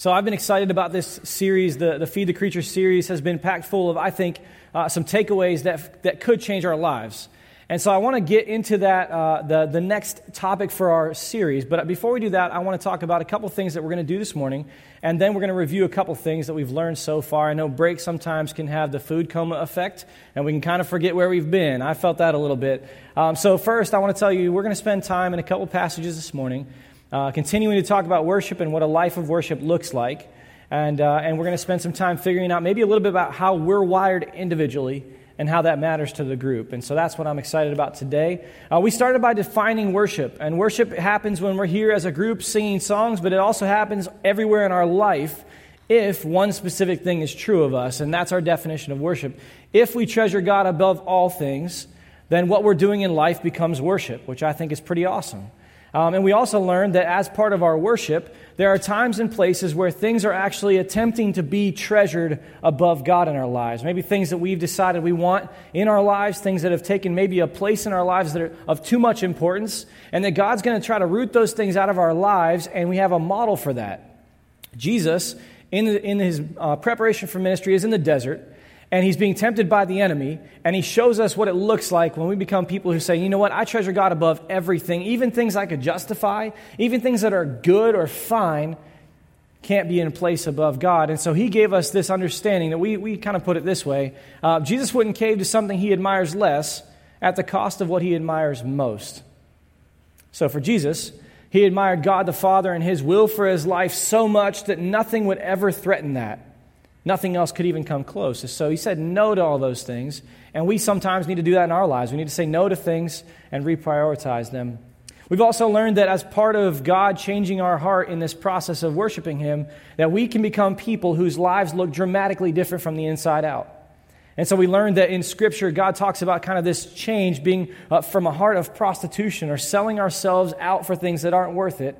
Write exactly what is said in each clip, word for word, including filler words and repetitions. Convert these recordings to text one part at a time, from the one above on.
So I've been excited about this series. The, the Feed the Creatures series has been packed full of, I think, uh, some takeaways that that could change our lives. And so I want to get into that, uh, the, the next topic for our series. But before we do that, I want to talk about a couple things that we're going to do this morning. And then we're going to review a couple things that we've learned so far. I know breaks sometimes can have the food coma effect, and we can kind of forget where we've been. I felt that a little bit. Um, so first, I want to tell you, we're going to spend time in a couple passages this morning. Uh, continuing to talk about worship and what a life of worship looks like. And uh, and we're going to spend some time figuring out maybe a little bit about how we're wired individually and how that matters to the group. And so that's what I'm excited about today. Uh, we started by defining worship. And worship happens when we're here as a group singing songs, but it also happens everywhere in our life if one specific thing is true of us. And that's our definition of worship. If we treasure God above all things, then what we're doing in life becomes worship, which I think is pretty awesome. Um, and we also learned that as part of our worship, there are times and places where things are actually attempting to be treasured above God in our lives. Maybe things that we've decided we want in our lives, things that have taken maybe a place in our lives that are of too much importance, and that God's going to try to root those things out of our lives, and we have a model for that. Jesus, in, in his uh, preparation for ministry, is in the desert, and he's being tempted by the enemy, and he shows us what it looks like when we become people who say, you know what, I treasure God above everything. Even things I could justify, even things that are good or fine, can't be in place above God. And so he gave us this understanding that we we kind of put it this way. Uh, Jesus wouldn't cave to something he admires less at the cost of what he admires most. So for Jesus, he admired God the Father and his will for his life so much that nothing would ever threaten that. Nothing else could even come close. So he said no to all those things, and we sometimes need to do that in our lives. We need to say no to things and reprioritize them. We've also learned that as part of God changing our heart in this process of worshiping him, that we can become people whose lives look dramatically different from the inside out. And so we learned that in Scripture, God talks about kind of this change being uh, from a heart of prostitution or selling ourselves out for things that aren't worth it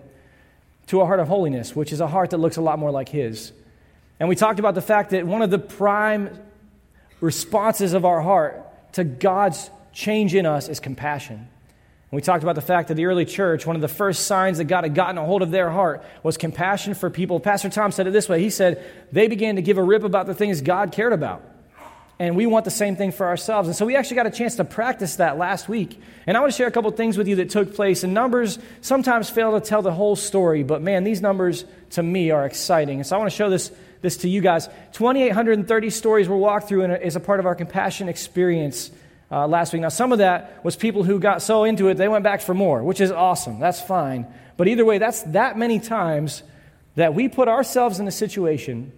to a heart of holiness, which is a heart that looks a lot more like his. And we talked about the fact that one of the prime responses of our heart to God's change in us is compassion. And we talked about the fact that the early church, one of the first signs that God had gotten a hold of their heart was compassion for people. Pastor Tom said it this way. He said, they began to give a rip about the things God cared about. And we want the same thing for ourselves. And so we actually got a chance to practice that last week. And I want to share a couple things with you that took place. And numbers sometimes fail to tell the whole story. But man, these numbers to me are exciting. And so I want to show this this to you guys. two thousand eight hundred thirty stories were walked through as a part of our compassion experience uh, last week. Now, some of that was people who got so into it, they went back for more, which is awesome. That's fine. But either way, that's that many times that we put ourselves in a situation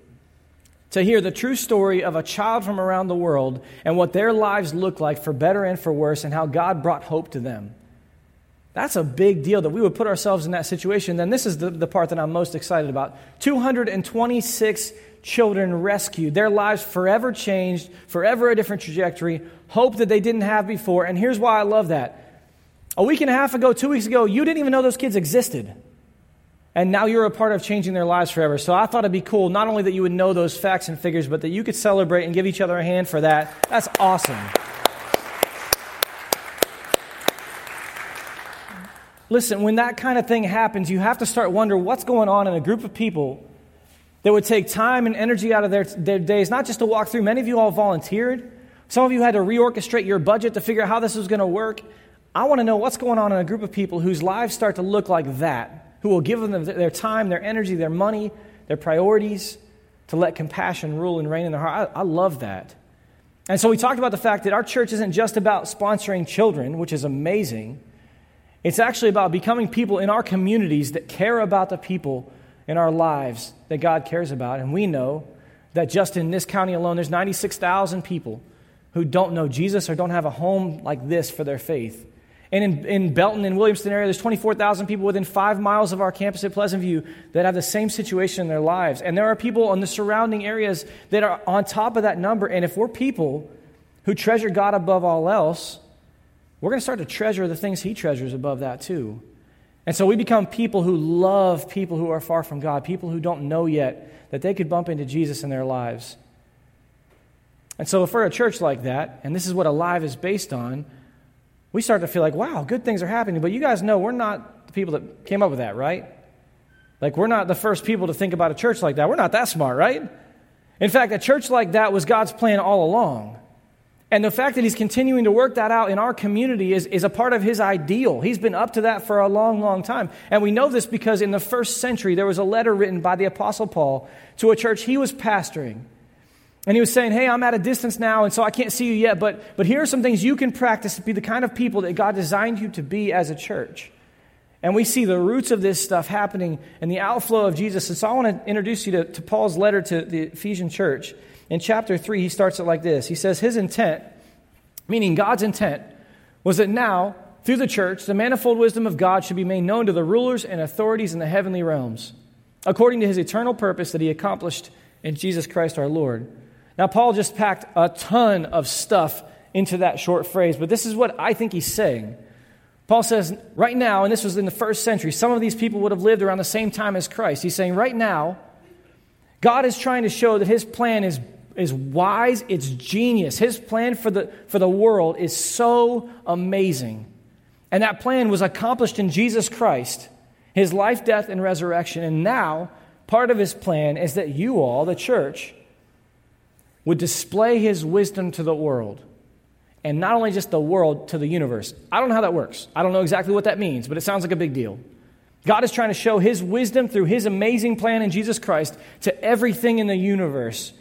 to hear the true story of a child from around the world and what their lives look like for better and for worse and how God brought hope to them. That's a big deal that we would put ourselves in that situation. Then this is the, the part that I'm most excited about. two hundred twenty-six children rescued, their lives forever changed, forever a different trajectory, hope that they didn't have before. And here's why I love that. A week and a half ago, two weeks ago, you didn't even know those kids existed. And now you're a part of changing their lives forever. So I thought it'd be cool, not only that you would know those facts and figures, but that you could celebrate and give each other a hand for that. That's awesome. Listen, when that kind of thing happens, you have to start wondering what's going on in a group of people that would take time and energy out of their, their days, not just to walk through. Many of you all volunteered. Some of you had to reorchestrate your budget to figure out how this was going to work. I want to know what's going on in a group of people whose lives start to look like that, who will give them their time, their energy, their money, their priorities to let compassion rule and reign in their heart. I, I love that. And so we talked about the fact that our church isn't just about sponsoring children, which is amazing. It's actually about becoming people in our communities that care about the people in our lives that God cares about. And we know that just in this county alone, there's ninety-six thousand people who don't know Jesus or don't have a home like this for their faith. And in, in Belton and Williamson area, there's twenty-four thousand people within five miles of our campus at Pleasant View that have the same situation in their lives. And there are people in the surrounding areas that are on top of that number. And if we're people who treasure God above all else, we're going to start to treasure the things he treasures above that too. And so we become people who love people who are far from God, people who don't know yet that they could bump into Jesus in their lives. And so if we're a church like that, and this is what Alive is based on, we start to feel like, wow, good things are happening. But you guys know we're not the people that came up with that, right? Like, we're not the first people to think about a church like that. We're not that smart, right? In fact, a church like that was God's plan all along. And the fact that he's continuing to work that out in our community is, is a part of his ideal. He's been up to that for a long, long time. And we know this because in the first century, there was a letter written by the Apostle Paul to a church he was pastoring. And he was saying, hey, I'm at a distance now, and so I can't see you yet, but, but here are some things you can practice to be the kind of people that God designed you to be as a church. And we see the roots of this stuff happening and the outflow of Jesus. And so I want to introduce you to, to Paul's letter to the Ephesian church. In chapter three, he starts it like this. He says, his intent, meaning God's intent, was that now, through the church, the manifold wisdom of God should be made known to the rulers and authorities in the heavenly realms, according to his eternal purpose that he accomplished in Jesus Christ our Lord. Now, Paul just packed a ton of stuff into that short phrase, but this is what I think he's saying. Paul says, right now, and this was in the first century, some of these people would have lived around the same time as Christ. He's saying, right now, God is trying to show that his plan is, is wise, it's genius. His plan for the, for the world is so amazing. And that plan was accomplished in Jesus Christ, his life, death, and resurrection. And now, part of his plan is that you all, the church, would display his wisdom to the world. And not only just the world, to the universe. I don't know how that works. I don't know exactly what that means, but it sounds like a big deal. God is trying to show his wisdom through his amazing plan in Jesus Christ to everything in the universe.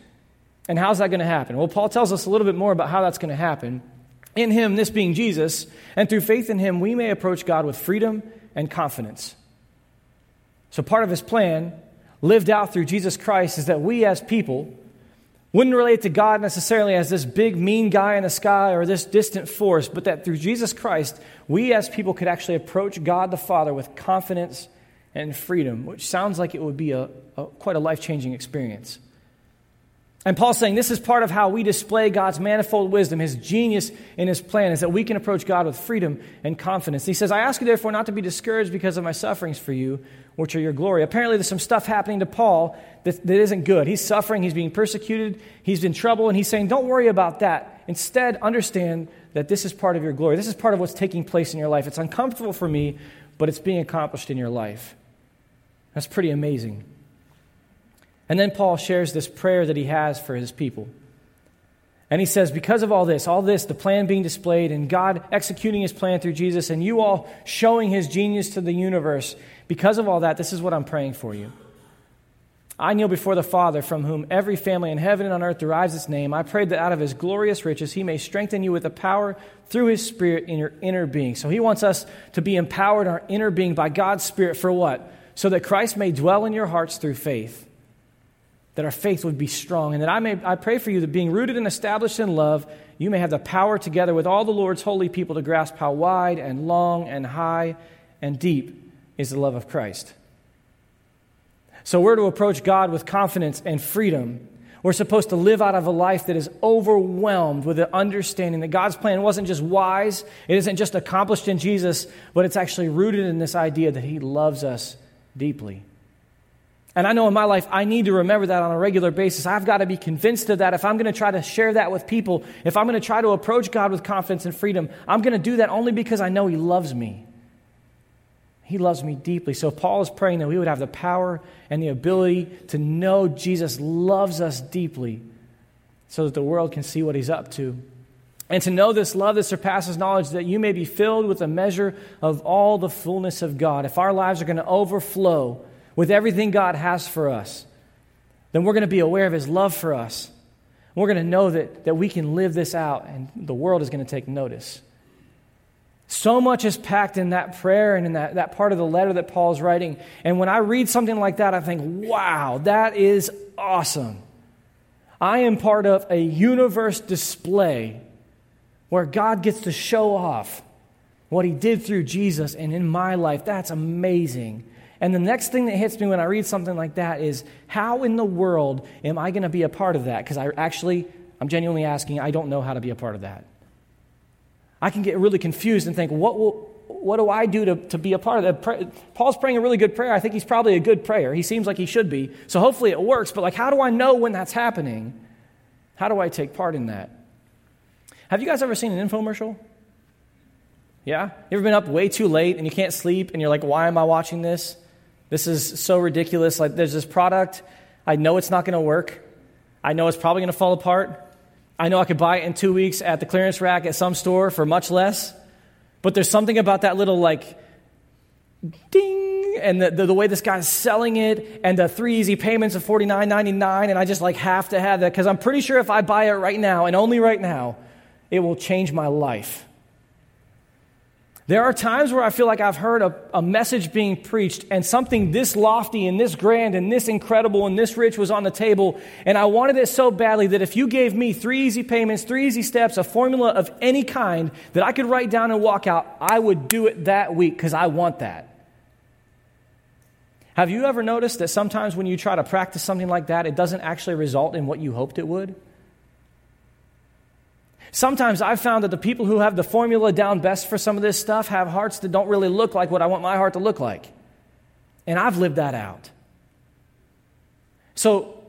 And how's that going to happen? Well, Paul tells us a little bit more about how that's going to happen. In him, this being Jesus, and through faith in him, we may approach God with freedom and confidence. So part of his plan, lived out through Jesus Christ, is that we as people wouldn't relate to God necessarily as this big, mean guy in the sky or this distant force, but that through Jesus Christ, we as people could actually approach God the Father with confidence and freedom, which sounds like it would be a, a quite a life-changing experience. And Paul's saying this is part of how we display God's manifold wisdom, his genius in his plan, is that we can approach God with freedom and confidence. He says, I ask you therefore not to be discouraged because of my sufferings for you, which are your glory. Apparently there's some stuff happening to Paul that, that isn't good. He's suffering, he's being persecuted, he's in trouble, and he's saying, don't worry about that. Instead, understand that this is part of your glory. This is part of what's taking place in your life. It's uncomfortable for me, but it's being accomplished in your life. That's pretty amazing. And then Paul shares this prayer that he has for his people. And he says, because of all this, all this, the plan being displayed and God executing his plan through Jesus and you all showing his genius to the universe, because of all that, this is what I'm praying for you. I kneel before the Father, from whom every family in heaven and on earth derives its name. I pray that out of his glorious riches he may strengthen you with the power through his Spirit in your inner being. So he wants us to be empowered in our inner being by God's Spirit for what? So that Christ may dwell in your hearts through faith. That our faith would be strong, and that I may I pray for you that being rooted and established in love, you may have the power together with all the Lord's holy people to grasp how wide and long and high and deep is the love of Christ. So we're to approach God with confidence and freedom. We're supposed to live out of a life that is overwhelmed with the understanding that God's plan wasn't just wise, it isn't just accomplished in Jesus, but it's actually rooted in this idea that he loves us deeply. And I know in my life, I need to remember that on a regular basis. I've got to be convinced of that. If I'm going to try to share that with people, if I'm going to try to approach God with confidence and freedom, I'm going to do that only because I know he loves me. He loves me deeply. So Paul is praying that we would have the power and the ability to know Jesus loves us deeply so that the world can see what he's up to. And to know this love that surpasses knowledge, that you may be filled with a measure of all the fullness of God. If our lives are going to overflow with everything God has for us, then we're going to be aware of his love for us. We're going to know that, that we can live this out, and the world is going to take notice. So much is packed in that prayer and in that, that part of the letter that Paul's writing. And when I read something like that, I think, wow, that is awesome. I am part of a universe display where God gets to show off what he did through Jesus and in my life. That's amazing. And the next thing that hits me when I read something like that is, how in the world am I going to be a part of that? Because I actually, I'm genuinely asking, I don't know how to be a part of that. I can get really confused and think, what will, what do I do to, to be a part of that? Paul's praying a really good prayer. I think he's probably a good prayer. He seems like he should be. So hopefully it works. But like, how do I know when that's happening? How do I take part in that? Have you guys ever seen an infomercial? Yeah? You ever been up way too late and you can't sleep and you're like, why am I watching this? This is so ridiculous. Like, there's this product. I know it's not going to work. I know it's probably going to fall apart. I know I could buy it in two weeks at the clearance rack at some store for much less. But there's something about that little, like, ding, and the, the, the way this guy's selling it, and the three easy payments of forty-nine ninety-nine, and I just, like, have to have that, because I'm pretty sure if I buy it right now, and only right now, it will change my life. There are times where I feel like I've heard a, a message being preached, and something this lofty and this grand and this incredible and this rich was on the table, and I wanted it so badly that if you gave me three easy payments, three easy steps, a formula of any kind that I could write down and walk out, I would do it that week because I want that. Have you ever noticed that sometimes when you try to practice something like that, it doesn't actually result in what you hoped it would? Sometimes I've found that the people who have the formula down best for some of this stuff have hearts that don't really look like what I want my heart to look like. And I've lived that out. So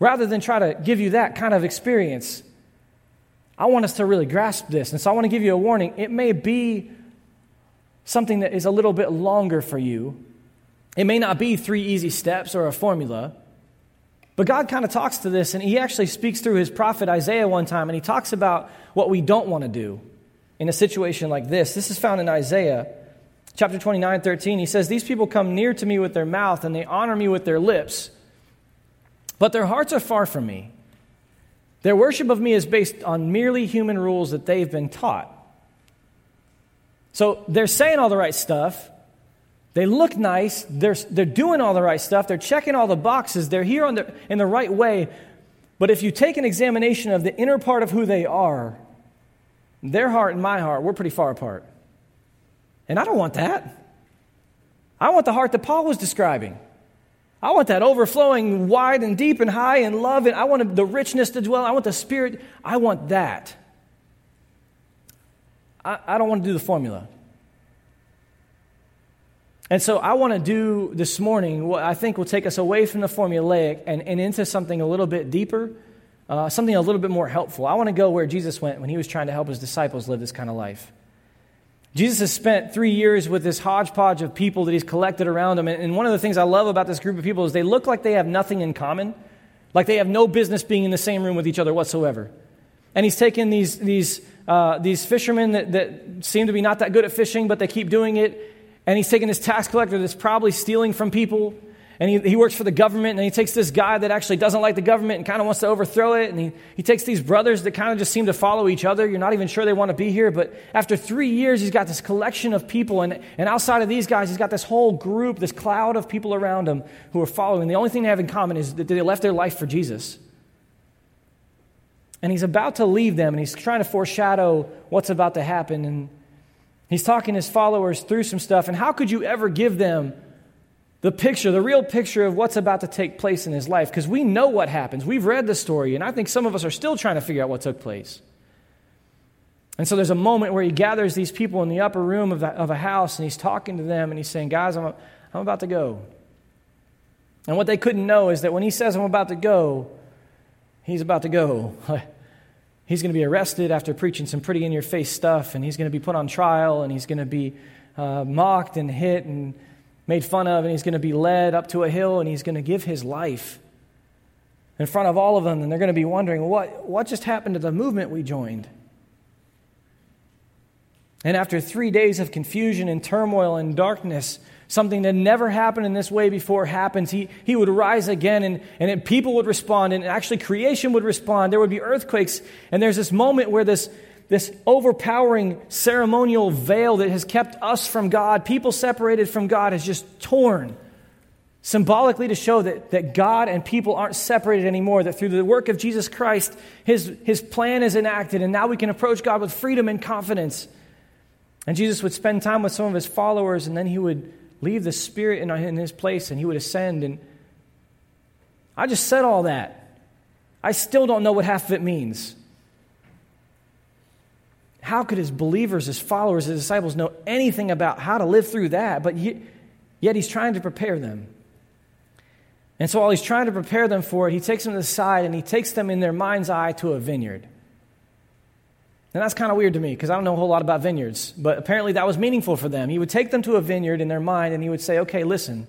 rather than try to give you that kind of experience, I want us to really grasp this. And so I want to give you a warning. It may be something that is a little bit longer for you. It may not be three easy steps or a formula. But God kind of talks to this, and he actually speaks through his prophet Isaiah one time, and he talks about what we don't want to do in a situation like this. This is found in Isaiah chapter twenty-nine, thirteen. He says, "These people come near to me with their mouth, and they honor me with their lips, but their hearts are far from me. Their worship of me is based on merely human rules that they've been taught." So they're saying all the right stuff. They look nice, they're, they're doing all the right stuff, they're checking all the boxes, they're here on the, in the right way. But if you take an examination of the inner part of who they are, their heart and my heart, we're pretty far apart. And I don't want that. I want the heart that Paul was describing. I want that overflowing wide and deep and high and love, and I want the richness to dwell, I want the spirit, I want that. I, I don't want to do the formula. And so I want to do this morning what I think will take us away from the formulaic and, and into something a little bit deeper, uh, something a little bit more helpful. I want to go where Jesus went when he was trying to help his disciples live this kind of life. Jesus has spent three years with this hodgepodge of people that he's collected around him. And, and one of the things I love about this group of people is they look like they have nothing in common, like they have no business being in the same room with each other whatsoever. And he's taken these, these, uh, these fishermen that, that seem to be not that good at fishing, but they keep doing it. And he's taking this tax collector that's probably stealing from people. And he, he works for the government. And he takes this guy that actually doesn't like the government and kind of wants to overthrow it. And he, he takes these brothers that kind of just seem to follow each other. You're not even sure they want to be here. But after three years, he's got this collection of people. And, and outside of these guys, he's got this whole group, this cloud of people around him who are following. The only thing they have in common is that they left their life for Jesus. And he's about to leave them. And he's trying to foreshadow what's about to happen. And he's talking his followers through some stuff, and how could you ever give them the picture, the real picture of what's about to take place in his life? Because we know what happens. We've read the story, and I think some of us are still trying to figure out what took place. And so there's a moment where he gathers these people in the upper room of, the, of a house, and he's talking to them, and he's saying, "Guys, I'm, I'm about to go." And what they couldn't know is that when he says, "I'm about to go," he's about to go. He's going to be arrested after preaching some pretty in-your-face stuff, and he's going to be put on trial, and he's going to be uh, mocked and hit and made fun of, and he's going to be led up to a hill, and he's going to give his life in front of all of them, and they're going to be wondering, what, what just happened to the movement we joined? And after three days of confusion and turmoil and darkness, something that never happened in this way before happens. He he would rise again, and, and then people would respond, and actually creation would respond. There would be earthquakes, and there's this moment where this, this overpowering ceremonial veil that has kept us from God, people separated from God, is just torn, symbolically to show that, that God and people aren't separated anymore, that through the work of Jesus Christ, his, his plan is enacted, and now we can approach God with freedom and confidence. And Jesus would spend time with some of his followers, and then he would leave the Spirit in his place, and he would ascend. And I just said all that. I still don't know what half of it means. How could his believers, his followers, his disciples know anything about how to live through that? But yet he's trying to prepare them. And so while he's trying to prepare them for it, he takes them to the side, and he takes them in their mind's eye to a vineyard. And that's kind of weird to me, because I don't know a whole lot about vineyards, but apparently that was meaningful for them. He would take them to a vineyard in their mind, and he would say, "Okay, listen,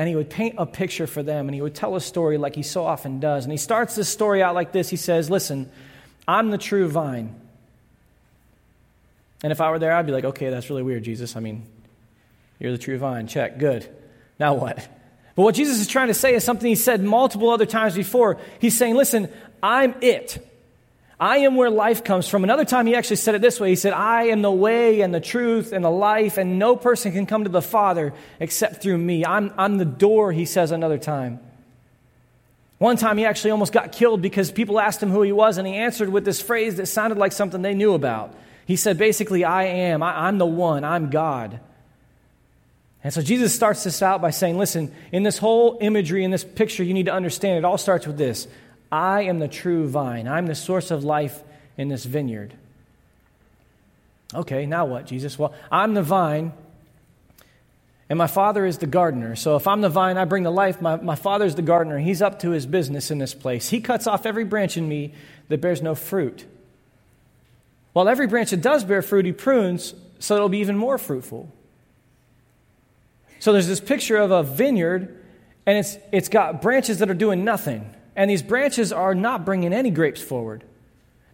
and he would paint a picture for them, and he would tell a story like he so often does. And he starts this story out like this. He says, listen, I'm the true vine. And if I were there, I'd be like, okay, that's really weird, Jesus. I mean, you're the true vine. Check. Good. Now what? But what Jesus is trying to say is something he said multiple other times before. He's saying, listen, I'm it. I am where life comes from. Another time he actually said it this way. He said, I am the way and the truth and the life, and no person can come to the Father except through me. I'm, I'm the door, he says another time. One time he actually almost got killed because people asked him who he was, and he answered with this phrase that sounded like something they knew about. He said, basically, I am. I, I'm the one. I'm God. And so Jesus starts this out by saying, listen, in this whole imagery, in this picture, you need to understand it all starts with this. I am the true vine. I'm the source of life in this vineyard. Okay, now what, Jesus? Well, I'm the vine, and my Father is the gardener. So if I'm the vine, I bring the life. My, my Father's the gardener. He's up to his business in this place. He cuts off every branch in me that bears no fruit. While every branch that does bear fruit, he prunes, so it'll be even more fruitful. So there's this picture of a vineyard, and it's it's got branches that are doing nothing. And these branches are not bringing any grapes forward.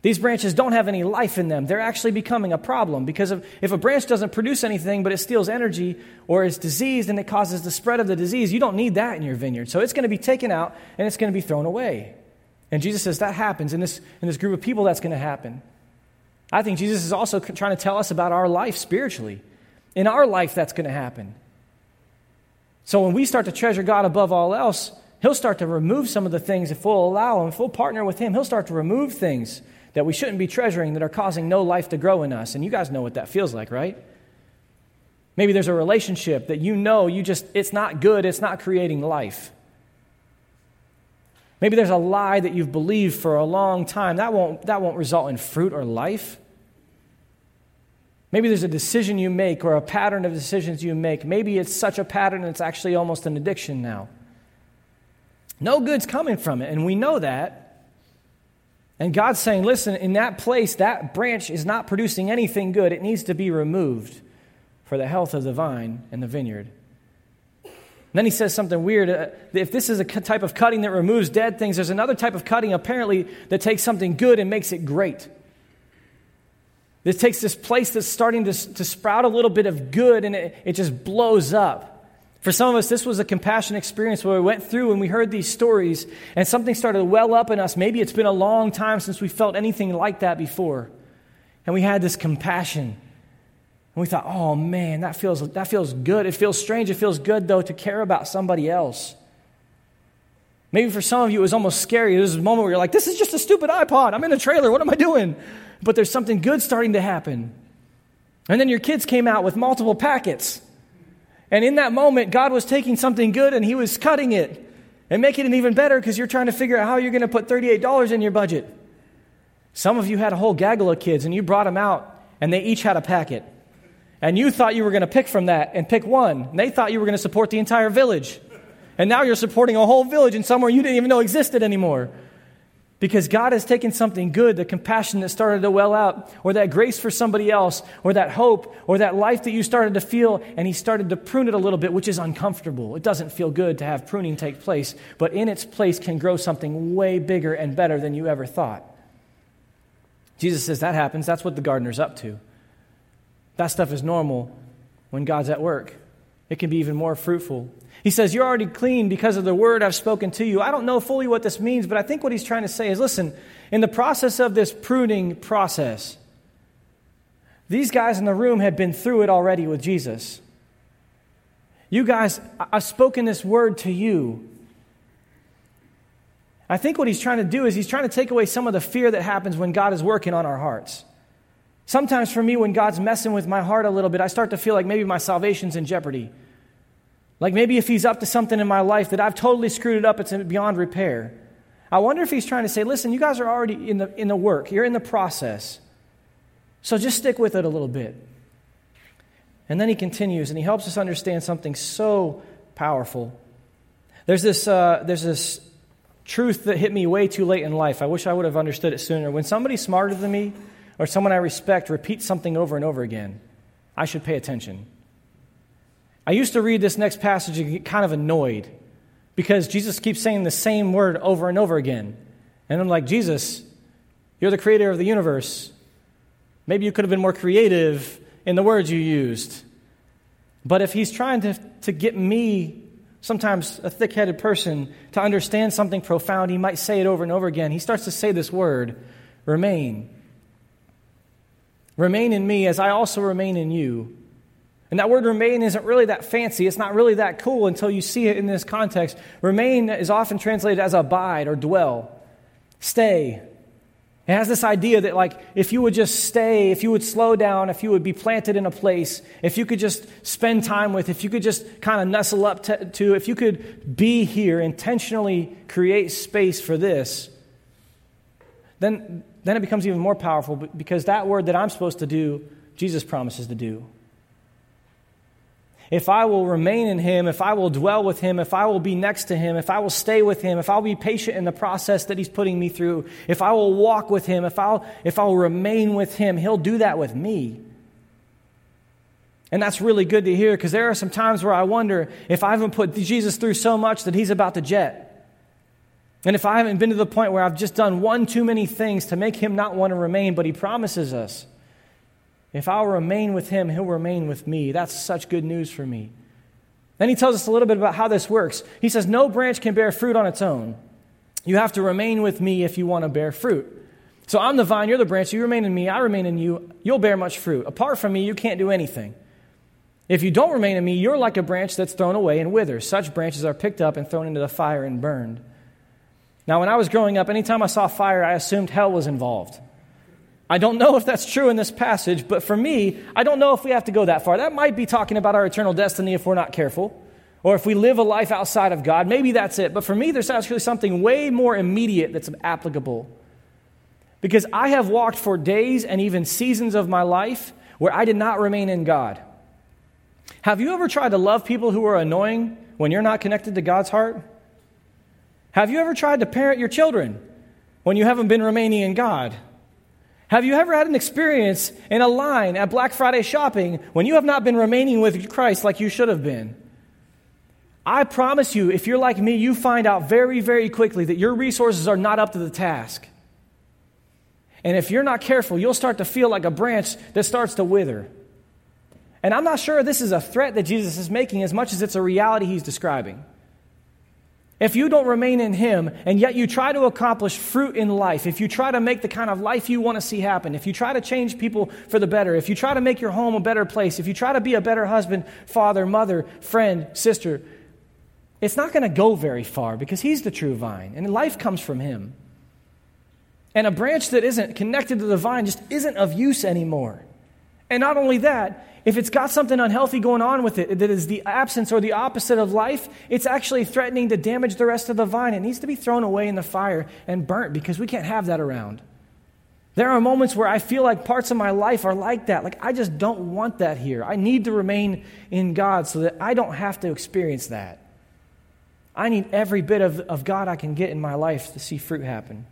These branches don't have any life in them. They're actually becoming a problem because of, if a branch doesn't produce anything but it steals energy or is diseased and it causes the spread of the disease, you don't need that in your vineyard. So it's going to be taken out and it's going to be thrown away. And Jesus says that happens in this, in this group of people. That's going to happen. I think Jesus is also trying to tell us about our life spiritually. In our life, that's going to happen. So when we start to treasure God above all else, he'll start to remove some of the things if we'll allow him, if we'll partner with him, he'll start to remove things that we shouldn't be treasuring that are causing no life to grow in us. And you guys know what that feels like, right? Maybe there's a relationship that you know you just, it's not good, it's not creating life. Maybe there's a lie that you've believed for a long time. That won't, that won't result in fruit or life. Maybe there's a decision you make or a pattern of decisions you make. Maybe it's such a pattern it's actually almost an addiction now. No good's coming from it, and we know that. And God's saying, listen, in that place, that branch is not producing anything good. It needs to be removed for the health of the vine and the vineyard. And then he says something weird. Uh, if this is a type of cutting that removes dead things, there's another type of cutting apparently that takes something good and makes it great. This takes this place that's starting to, to sprout a little bit of good, and it, it just blows up. For some of us, this was a compassion experience where we went through and we heard these stories and something started to well up in us. Maybe it's been a long time since we felt anything like that before. And we had this compassion. And we thought, oh man, that feels that feels good. It feels strange. It feels good, though, to care about somebody else. Maybe for some of you, it was almost scary. There was a moment where you're like, this is just a stupid iPod. I'm in a trailer. What am I doing? But there's something good starting to happen. And then your kids came out with multiple packets. And in that moment, God was taking something good and he was cutting it and making it even better because you're trying to figure out how you're going to put thirty-eight dollars in your budget. Some of you had a whole gaggle of kids and you brought them out and they each had a packet. And you thought you were going to pick from that and pick one. And they thought you were going to support the entire village. And now you're supporting a whole village in somewhere you didn't even know existed anymore. Because God has taken something good, the compassion that started to well out, or that grace for somebody else, or that hope, or that life that you started to feel, and he started to prune it a little bit, which is uncomfortable. It doesn't feel good to have pruning take place, but in its place can grow something way bigger and better than you ever thought. Jesus says that happens. That's what the gardener's up to. That stuff is normal when God's at work. It can be even more fruitful. He says, you're already clean because of the word I've spoken to you. I don't know fully what this means, but I think what he's trying to say is, listen, in the process of this pruning process, these guys in the room had been through it already with Jesus. You guys, I've spoken this word to you. I think what he's trying to do is he's trying to take away some of the fear that happens when God is working on our hearts. Sometimes for me, when God's messing with my heart a little bit, I start to feel like maybe my salvation's in jeopardy. Like maybe if he's up to something in my life that I've totally screwed it up, it's beyond repair. I wonder if he's trying to say, listen, you guys are already in the in the work. You're in the process. So just stick with it a little bit. And then he continues, and he helps us understand something so powerful. There's this uh, there's this truth that hit me way too late in life. I wish I would have understood it sooner. When somebody smarter than me or someone I respect repeats something over and over again, I should pay attention. I used to read this next passage and get kind of annoyed because Jesus keeps saying the same word over and over again. And I'm like, Jesus, you're the creator of the universe. Maybe you could have been more creative in the words you used. But if he's trying to, to get me, sometimes a thick-headed person, to understand something profound, he might say it over and over again. He starts to say this word, remain. Remain in me as I also remain in you. And that word remain isn't really that fancy. It's not really that cool until you see it in this context. Remain is often translated as abide or dwell, stay. It has this idea that, like, if you would just stay, if you would slow down, if you would be planted in a place, if you could just spend time with, if you could just kind of nestle up to, to, if you could be here, intentionally create space for this, then, then it becomes even more powerful because that word that I'm supposed to do, Jesus promises to do. If I will remain in him, if I will dwell with him, if I will be next to him, if I will stay with him, if I'll be patient in the process that he's putting me through, if I will walk with him, if I'll, if I'll remain with him, he'll do that with me. And that's really good to hear because there are some times where I wonder if I haven't put Jesus through so much that he's about to jet. And if I haven't been to the point where I've just done one too many things to make him not want to remain, but he promises us, if I'll remain with him, he'll remain with me. That's such good news for me. Then he tells us a little bit about how this works. He says, no branch can bear fruit on its own. You have to remain with me if you want to bear fruit. So I'm the vine, you're the branch, you remain in me, I remain in you, you'll bear much fruit. Apart from me, you can't do anything. If you don't remain in me, you're like a branch that's thrown away and withers. Such branches are picked up and thrown into the fire and burned. Now, when I was growing up, anytime I saw fire, I assumed hell was involved. I don't know if that's true in this passage, but for me, I don't know if we have to go that far. That might be talking about our eternal destiny if we're not careful, or if we live a life outside of God. Maybe that's it. But for me, there's actually something way more immediate that's applicable. Because I have walked for days and even seasons of my life where I did not remain in God. Have you ever tried to love people who are annoying when you're not connected to God's heart? Have you ever tried to parent your children when you haven't been remaining in God? Have you ever had an experience in a line at Black Friday shopping when you have not been remaining with Christ like you should have been? I promise you, if you're like me, you find out very, very quickly that your resources are not up to the task. And if you're not careful, you'll start to feel like a branch that starts to wither. And I'm not sure this is a threat that Jesus is making as much as it's a reality he's describing. If you don't remain in him, and yet you try to accomplish fruit in life, if you try to make the kind of life you want to see happen, if you try to change people for the better, if you try to make your home a better place, if you try to be a better husband, father, mother, friend, sister, it's not going to go very far because he's the true vine, and life comes from him. And a branch that isn't connected to the vine just isn't of use anymore. And not only that, if it's got something unhealthy going on with it that is the absence or the opposite of life, it's actually threatening to damage the rest of the vine. It needs to be thrown away in the fire and burnt because we can't have that around. There are moments where I feel like parts of my life are like that. Like, I just don't want that here. I need to remain in God so that I don't have to experience that. I need every bit of, of God I can get in my life to see fruit happen.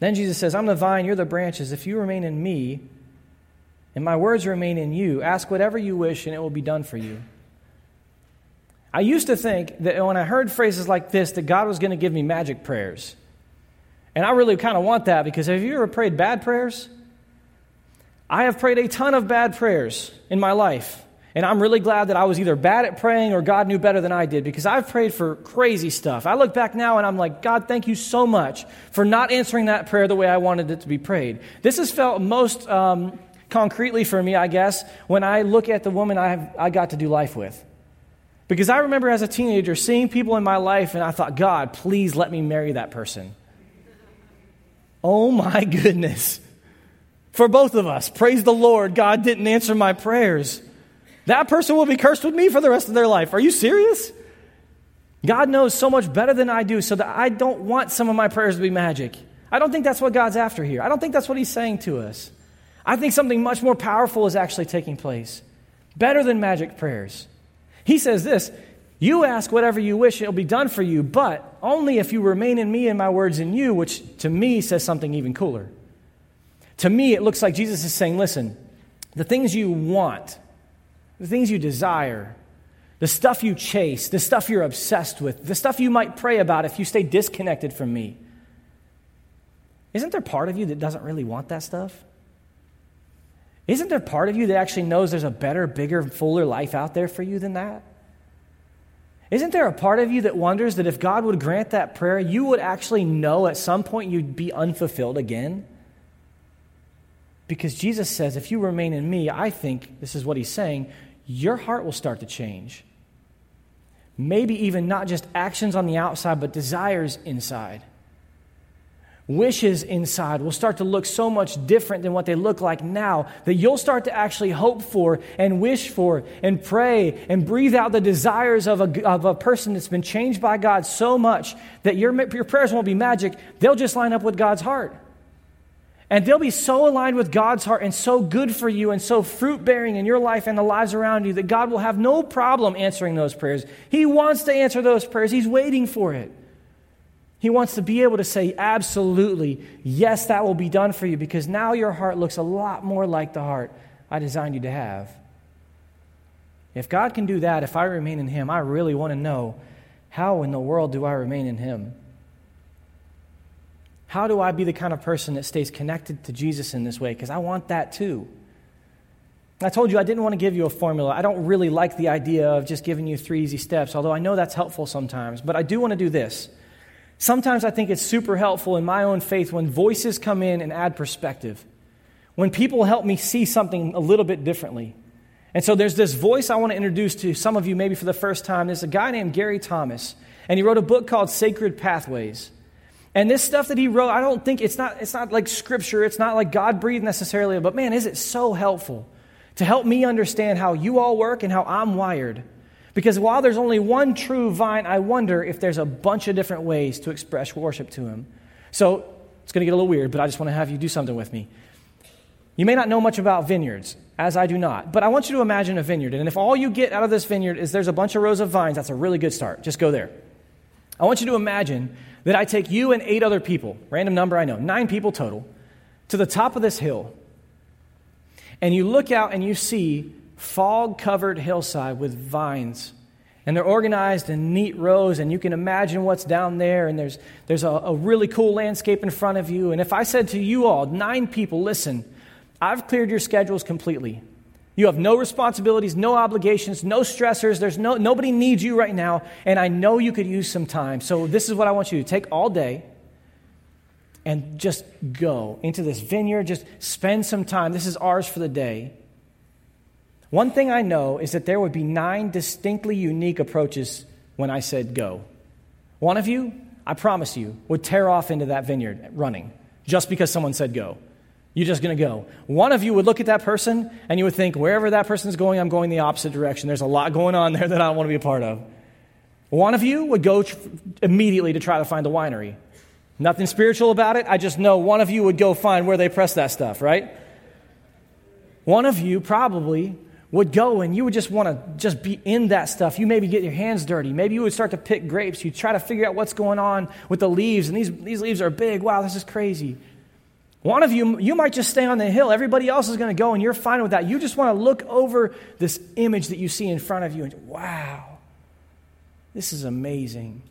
Then Jesus says, I'm the vine, you're the branches. If you remain in me, and my words remain in you, ask whatever you wish, and it will be done for you. I used to think that when I heard phrases like this, that God was going to give me magic prayers. And I really kind of want that, because have you ever prayed bad prayers? I have prayed a ton of bad prayers in my life. And I'm really glad that I was either bad at praying or God knew better than I did, because I've prayed for crazy stuff. I look back now and I'm like, God, thank you so much for not answering that prayer the way I wanted it to be prayed. This has felt most... Um, Concretely for me, I guess, when I look at the woman I I got to do life with. Because I remember as a teenager seeing people in my life and I thought, God, please let me marry that person. Oh my goodness. For both of us, praise the Lord, God didn't answer my prayers. That person will be cursed with me for the rest of their life. Are you serious? God knows so much better than I do, so that I don't want some of my prayers to be magic. I don't think that's what God's after here. I don't think that's what he's saying to us. I think something much more powerful is actually taking place. Better than magic prayers. He says this, you ask whatever you wish, it'll be done for you, but only if you remain in me and my words in you, which to me says something even cooler. To me, it looks like Jesus is saying, listen, the things you want, the things you desire, the stuff you chase, the stuff you're obsessed with, the stuff you might pray about if you stay disconnected from me. Isn't there part of you that doesn't really want that stuff? Isn't there part of you that actually knows there's a better, bigger, fuller life out there for you than that? Isn't there a part of you that wonders that if God would grant that prayer, you would actually know at some point you'd be unfulfilled again? Because Jesus says, if you remain in me, I think, this is what he's saying, your heart will start to change. Maybe even not just actions on the outside, but desires inside. Wishes inside will start to look so much different than what they look like now that you'll start to actually hope for and wish for and pray and breathe out the desires of a, of a person that's been changed by God so much that your, your prayers won't be magic. They'll just line up with God's heart. And they'll be so aligned with God's heart and so good for you and so fruit-bearing in your life and the lives around you that God will have no problem answering those prayers. He wants to answer those prayers. He's waiting for it. He wants to be able to say, absolutely, yes, that will be done for you, because now your heart looks a lot more like the heart I designed you to have. If God can do that, if I remain in him, I really want to know, how in the world do I remain in him? How do I be the kind of person that stays connected to Jesus in this way? Because I want that too. I told you I didn't want to give you a formula. I don't really like the idea of just giving you three easy steps, although I know that's helpful sometimes. But I do want to do this. Sometimes I think it's super helpful in my own faith when voices come in and add perspective, when people help me see something a little bit differently. And so there's this voice I want to introduce to some of you maybe for the first time. There's a guy named Gary Thomas, and he wrote a book called Sacred Pathways. And this stuff that he wrote, I don't think, it's not, it's not like scripture, it's not like God-breathed necessarily, but man, is it so helpful to help me understand how you all work and how I'm wired. Because while there's only one true vine, I wonder if there's a bunch of different ways to express worship to him. So it's going to get a little weird, but I just want to have you do something with me. You may not know much about vineyards, as I do not, but I want you to imagine a vineyard. And if all you get out of this vineyard is there's a bunch of rows of vines, that's a really good start. Just go there. I want you to imagine that I take you and eight other people, random number I know, nine people total, to the top of this hill. And you look out and you see fog-covered hillside with vines, and they're organized in neat rows, and you can imagine what's down there, and there's there's a, a really cool landscape in front of you. And if I said to you all, nine people, listen, I've cleared your schedules completely. You have no responsibilities, no obligations, no stressors. There's no nobody needs you right now, and I know you could use some time. So this is what I want you to do. Take all day and just go into this vineyard. Just spend some time. This is ours for the day. One thing I know is that there would be nine distinctly unique approaches when I said go. One of you, I promise you, would tear off into that vineyard running just because someone said go. You're just going to go. One of you would look at that person and you would think, wherever that person's going, I'm going the opposite direction. There's a lot going on there that I don't want to be a part of. One of you would go tr- immediately to try to find the winery. Nothing spiritual about it. I just know one of you would go find where they press that stuff, right? One of you probably would go and you would just want to just be in that stuff. You maybe get your hands dirty. Maybe you would start to pick grapes. You try to figure out what's going on with the leaves. And these, these leaves are big. Wow, this is crazy. One of you, you might just stay on the hill. Everybody else is going to go and you're fine with that. You just want to look over this image that you see in front of you and wow, this is amazing.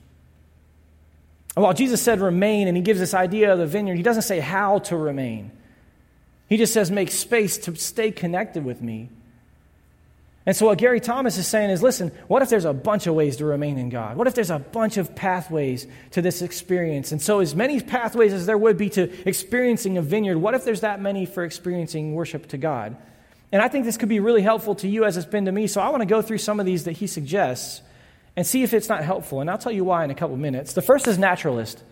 And while Jesus said remain and he gives this idea of the vineyard, he doesn't say how to remain. He just says make space to stay connected with me. And so what Gary Thomas is saying is, listen, what if there's a bunch of ways to remain in God? What if there's a bunch of pathways to this experience? And so as many pathways as there would be to experiencing a vineyard, what if there's that many for experiencing worship to God? And I think this could be really helpful to you as it's been to me. So I want to go through some of these that he suggests and see if it's not helpful. And I'll tell you why in a couple minutes. The first is naturalist.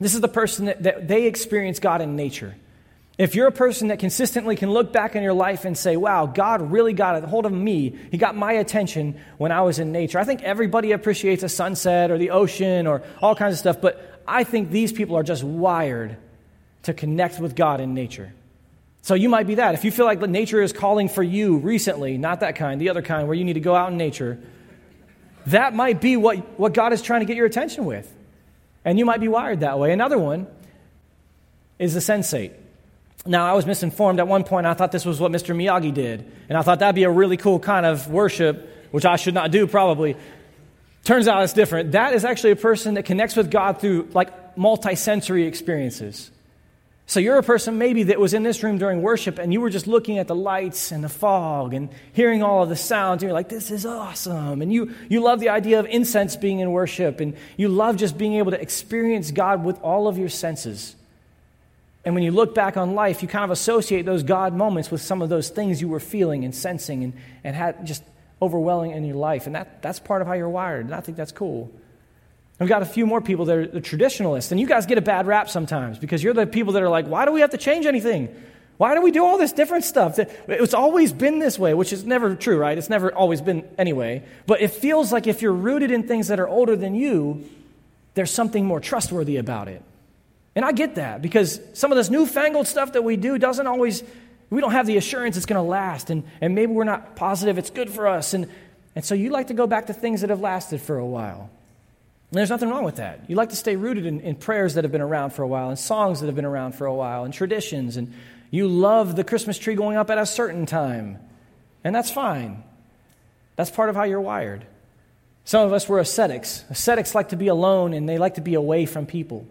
This is the person that, that they experience God in nature. If you're a person that consistently can look back on your life and say, wow, God really got a hold of me. He got my attention when I was in nature. I think everybody appreciates a sunset or the ocean or all kinds of stuff, but I think these people are just wired to connect with God in nature. So you might be that. If you feel like nature is calling for you recently, not that kind, the other kind where you need to go out in nature, that might be what, what God is trying to get your attention with. And you might be wired that way. Another one is the sensate. Now, I was misinformed. At one point, I thought this was what Mister Miyagi did, and I thought that'd be a really cool kind of worship, which I should not do probably. Turns out it's different. That is actually a person that connects with God through, like, multi-sensory experiences. So you're a person maybe that was in this room during worship and you were just looking at the lights and the fog and hearing all of the sounds and you're like, this is awesome. And you you love the idea of incense being in worship and you love just being able to experience God with all of your senses. And when you look back on life, you kind of associate those God moments with some of those things you were feeling and sensing and, and had just overwhelming in your life. And that that's part of how you're wired. And I think that's cool. We've got a few more people that are the traditionalists, and you guys get a bad rap sometimes because you're the people that are like, why do we have to change anything? Why do we do all this different stuff? It's always been this way, which is never true, right? It's never always been anyway. But it feels like if you're rooted in things that are older than you, there's something more trustworthy about it. And I get that because some of this newfangled stuff that we do doesn't always, we don't have the assurance it's going to last, and, and maybe we're not positive it's good for us. And, and so you like to go back to things that have lasted for a while. And there's nothing wrong with that. You like to stay rooted in, in prayers that have been around for a while and songs that have been around for a while and traditions. And you love the Christmas tree going up at a certain time. And that's fine. That's part of how you're wired. Some of us were ascetics. Ascetics like to be alone and they like to be away from people.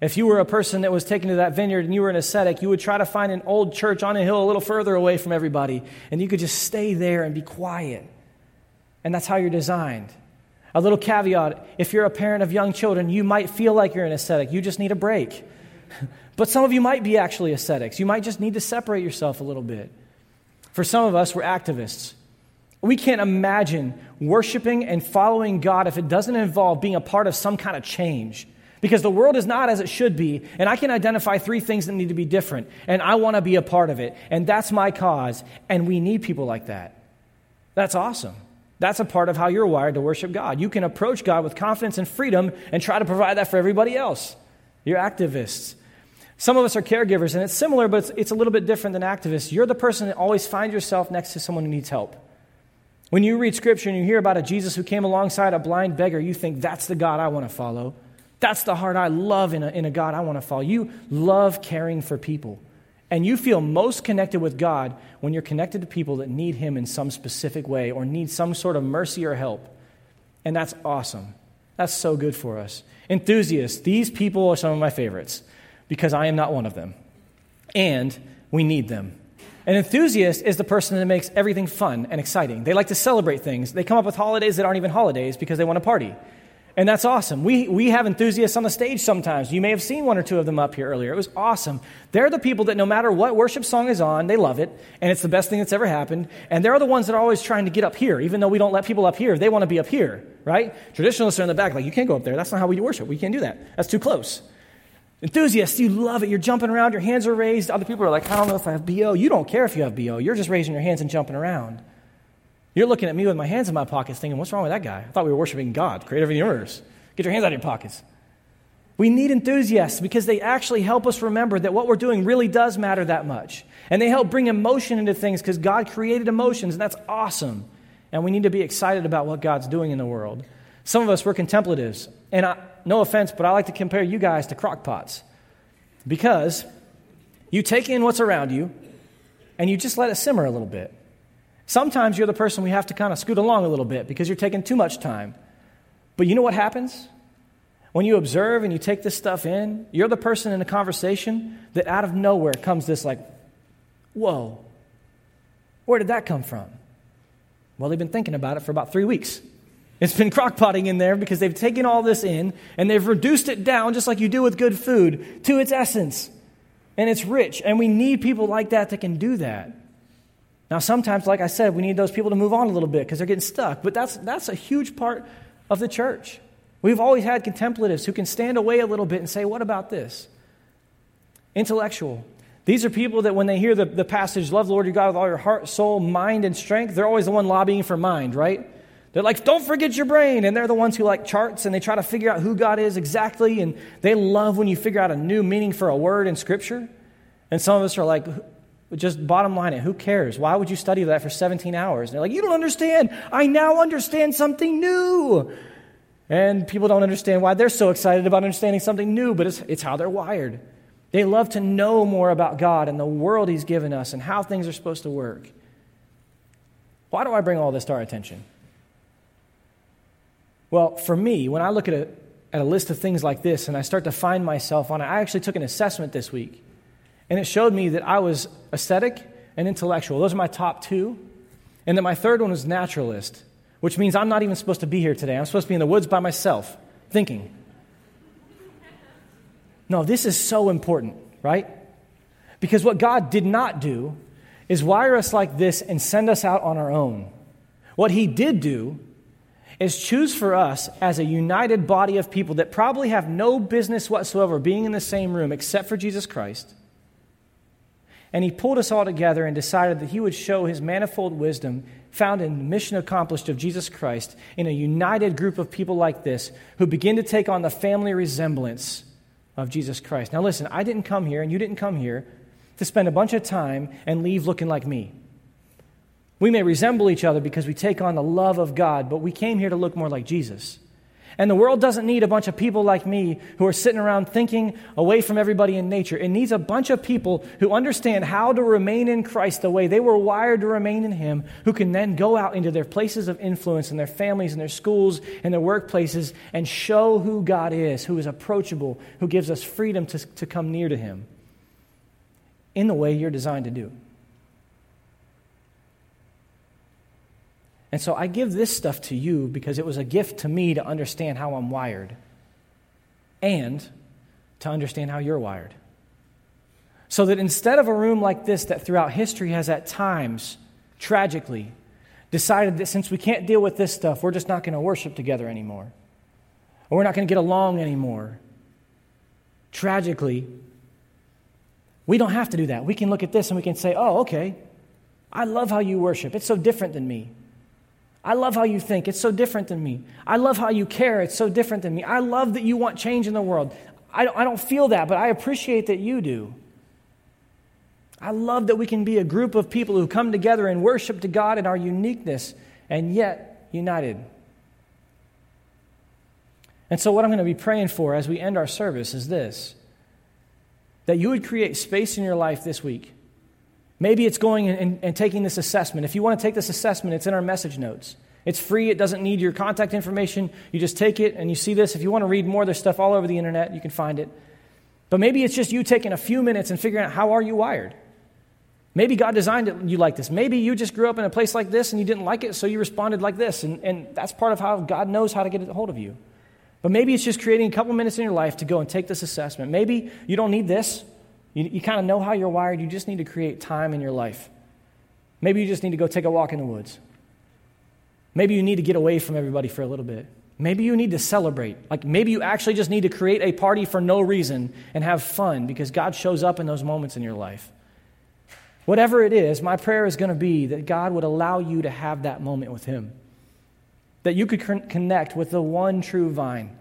If you were a person that was taken to that vineyard and you were an ascetic, you would try to find an old church on a hill a little further away from everybody. And you could just stay there and be quiet. And that's how you're designed. A little caveat, if you're a parent of young children, you might feel like you're an ascetic. You just need a break. But some of you might be actually ascetics. You might just need to separate yourself a little bit. For some of us, we're activists. We can't imagine worshiping and following God if it doesn't involve being a part of some kind of change. Because the world is not as it should be, and I can identify three things that need to be different, and I want to be a part of it, and that's my cause, and we need people like that. That's awesome. That's a part of how you're wired to worship God. You can approach God with confidence and freedom and try to provide that for everybody else. You're activists. Some of us are caregivers, and it's similar, but it's, it's a little bit different than activists. You're the person that always finds yourself next to someone who needs help. When you read Scripture and you hear about a Jesus who came alongside a blind beggar, you think, that's the God I want to follow. That's the heart I love in a, in a God I want to follow. You love caring for people, and you feel most connected with God when you're connected to people that need Him in some specific way or need some sort of mercy or help. And that's awesome. That's so good for us. Enthusiasts, these people are some of my favorites because I am not one of them. And we need them. An enthusiast is the person that makes everything fun and exciting. They like to celebrate things. They come up with holidays that aren't even holidays because they want to party. And that's awesome. We we have enthusiasts on the stage sometimes. You may have seen one or two of them up here earlier. It was awesome. They're the people that no matter what worship song is on, they love it, and it's the best thing that's ever happened. And they're the ones that are always trying to get up here. Even though we don't let people up here, they want to be up here, right? Traditionalists are in the back like, you can't go up there. That's not how we worship. We can't do that. That's too close. Enthusiasts, you love it. You're jumping around. Your hands are raised. Other people are like, I don't know if I have B O. You don't care if you have B O. You're just raising your hands and jumping around. You're looking at me with my hands in my pockets thinking, what's wrong with that guy? I thought we were worshiping God, creator of the universe. Get your hands out of your pockets. We need enthusiasts because they actually help us remember that what we're doing really does matter that much. And they help bring emotion into things because God created emotions, and that's awesome. And we need to be excited about what God's doing in the world. Some of us, we're contemplatives. And I, no offense, but I like to compare you guys to crockpots because you take in what's around you and you just let it simmer a little bit. Sometimes you're the person we have to kind of scoot along a little bit because you're taking too much time. But you know what happens? When you observe and you take this stuff in, you're the person in a conversation that out of nowhere comes this like, whoa, where did that come from? Well, they've been thinking about it for about three weeks. It's been crockpotting in there because they've taken all this in and they've reduced it down just like you do with good food to its essence. And it's rich. And we need people like that that can do that. Now, sometimes, like I said, we need those people to move on a little bit because they're getting stuck. But that's that's a huge part of the church. We've always had contemplatives who can stand away a little bit and say, what about this? Intellectual. These are people that when they hear the, the passage, love the Lord your God with all your heart, soul, mind, and strength, they're always the one lobbying for mind, right? They're like, don't forget your brain. And they're the ones who like charts and they try to figure out who God is exactly. And they love when you figure out a new meaning for a word in Scripture. And some of us are like, just bottom line it, who cares? Why would you study that for seventeen hours? And they're like, you don't understand. I now understand something new. And people don't understand why they're so excited about understanding something new, but it's it's how they're wired. They love to know more about God and the world he's given us and how things are supposed to work. Why do I bring all this to our attention? Well, for me, when I look at a, at a list of things like this and I start to find myself on it, I actually took an assessment this week, and it showed me that I was ascetic and intellectual. Those are my top two. And then my third one was naturalist, which means I'm not even supposed to be here today. I'm supposed to be in the woods by myself, thinking. No, this is so important, right? Because what God did not do is wire us like this and send us out on our own. What he did do is choose for us as a united body of people that probably have no business whatsoever being in the same room except for Jesus Christ. And he pulled us all together and decided that he would show his manifold wisdom found in the mission accomplished of Jesus Christ in a united group of people like this who begin to take on the family resemblance of Jesus Christ. Now listen, I didn't come here and you didn't come here to spend a bunch of time and leave looking like me. We may resemble each other because we take on the love of God, but we came here to look more like Jesus. And the world doesn't need a bunch of people like me who are sitting around thinking away from everybody in nature. It needs a bunch of people who understand how to remain in Christ the way they were wired to remain in him, who can then go out into their places of influence and their families and their schools and their workplaces and show who God is, who is approachable, who gives us freedom to, to come near to him in the way you're designed to do. And so I give this stuff to you because it was a gift to me to understand how I'm wired and to understand how you're wired. So that instead of a room like this that throughout history has at times, tragically, decided that since we can't deal with this stuff, we're just not going to worship together anymore. Or we're not going to get along anymore. Tragically, we don't have to do that. We can look at this and we can say, oh, okay, I love how you worship. It's so different than me. I love how you think. It's so different than me. I love how you care. It's so different than me. I love that you want change in the world. I don't, I don't feel that, but I appreciate that you do. I love that we can be a group of people who come together and worship to God in our uniqueness and yet united. And so what I'm going to be praying for as we end our service is this, that you would create space in your life this week. Maybe it's going and, and taking this assessment. If you want to take this assessment, it's in our message notes. It's free. It doesn't need your contact information. You just take it and you see this. If you want to read more, there's stuff all over the internet. You can find it. But maybe it's just you taking a few minutes and figuring out how are you wired. Maybe God designed it you like this. Maybe you just grew up in a place like this and you didn't like it, so you responded like this. And, and that's part of how God knows how to get a hold of you. But maybe it's just creating a couple minutes in your life to go and take this assessment. Maybe you don't need this. You, you kind of know how you're wired. You just need to create time in your life. Maybe you just need to go take a walk in the woods. Maybe you need to get away from everybody for a little bit. Maybe you need to celebrate. Like maybe you actually just need to create a party for no reason and have fun because God shows up in those moments in your life. Whatever it is, my prayer is going to be that God would allow you to have that moment with him. That you could con- connect with the one true vine.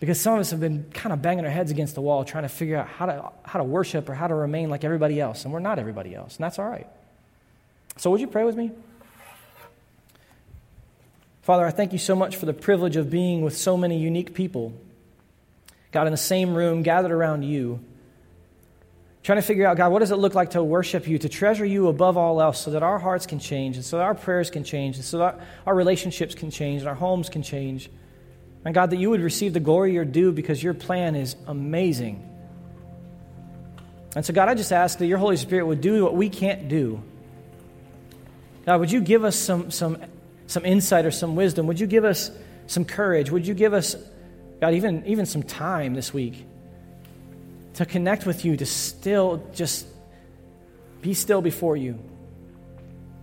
Because some of us have been kind of banging our heads against the wall trying to figure out how to how to worship or how to remain like everybody else. And we're not everybody else, and that's all right. So would you pray with me? Father, I thank you so much for the privilege of being with so many unique people. God, in the same room, gathered around you, trying to figure out, God, what does it look like to worship you, to treasure you above all else so that our hearts can change and so that our prayers can change and so that our relationships can change and our homes can change. And God, that you would receive the glory you're due because your plan is amazing. And so, God, I just ask that your Holy Spirit would do what we can't do. God, would you give us some some some insight or some wisdom? Would you give us some courage? Would you give us, God, even, even some time this week to connect with you, to still just be still before you?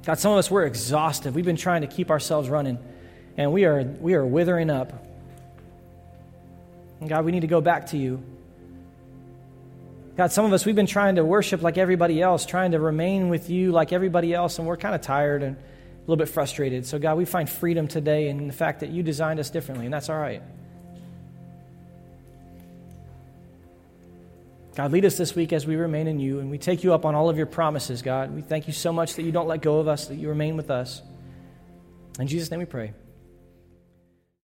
God, some of us, we're exhausted. We've been trying to keep ourselves running, and we are we are withering up. And God, we need to go back to you. God, some of us, we've been trying to worship like everybody else, trying to remain with you like everybody else, and we're kind of tired and a little bit frustrated. So, God, we find freedom today in the fact that you designed us differently, and that's all right. God, lead us this week as we remain in you, and we take you up on all of your promises, God. We thank you so much that you don't let go of us, that you remain with us. In Jesus' name we pray.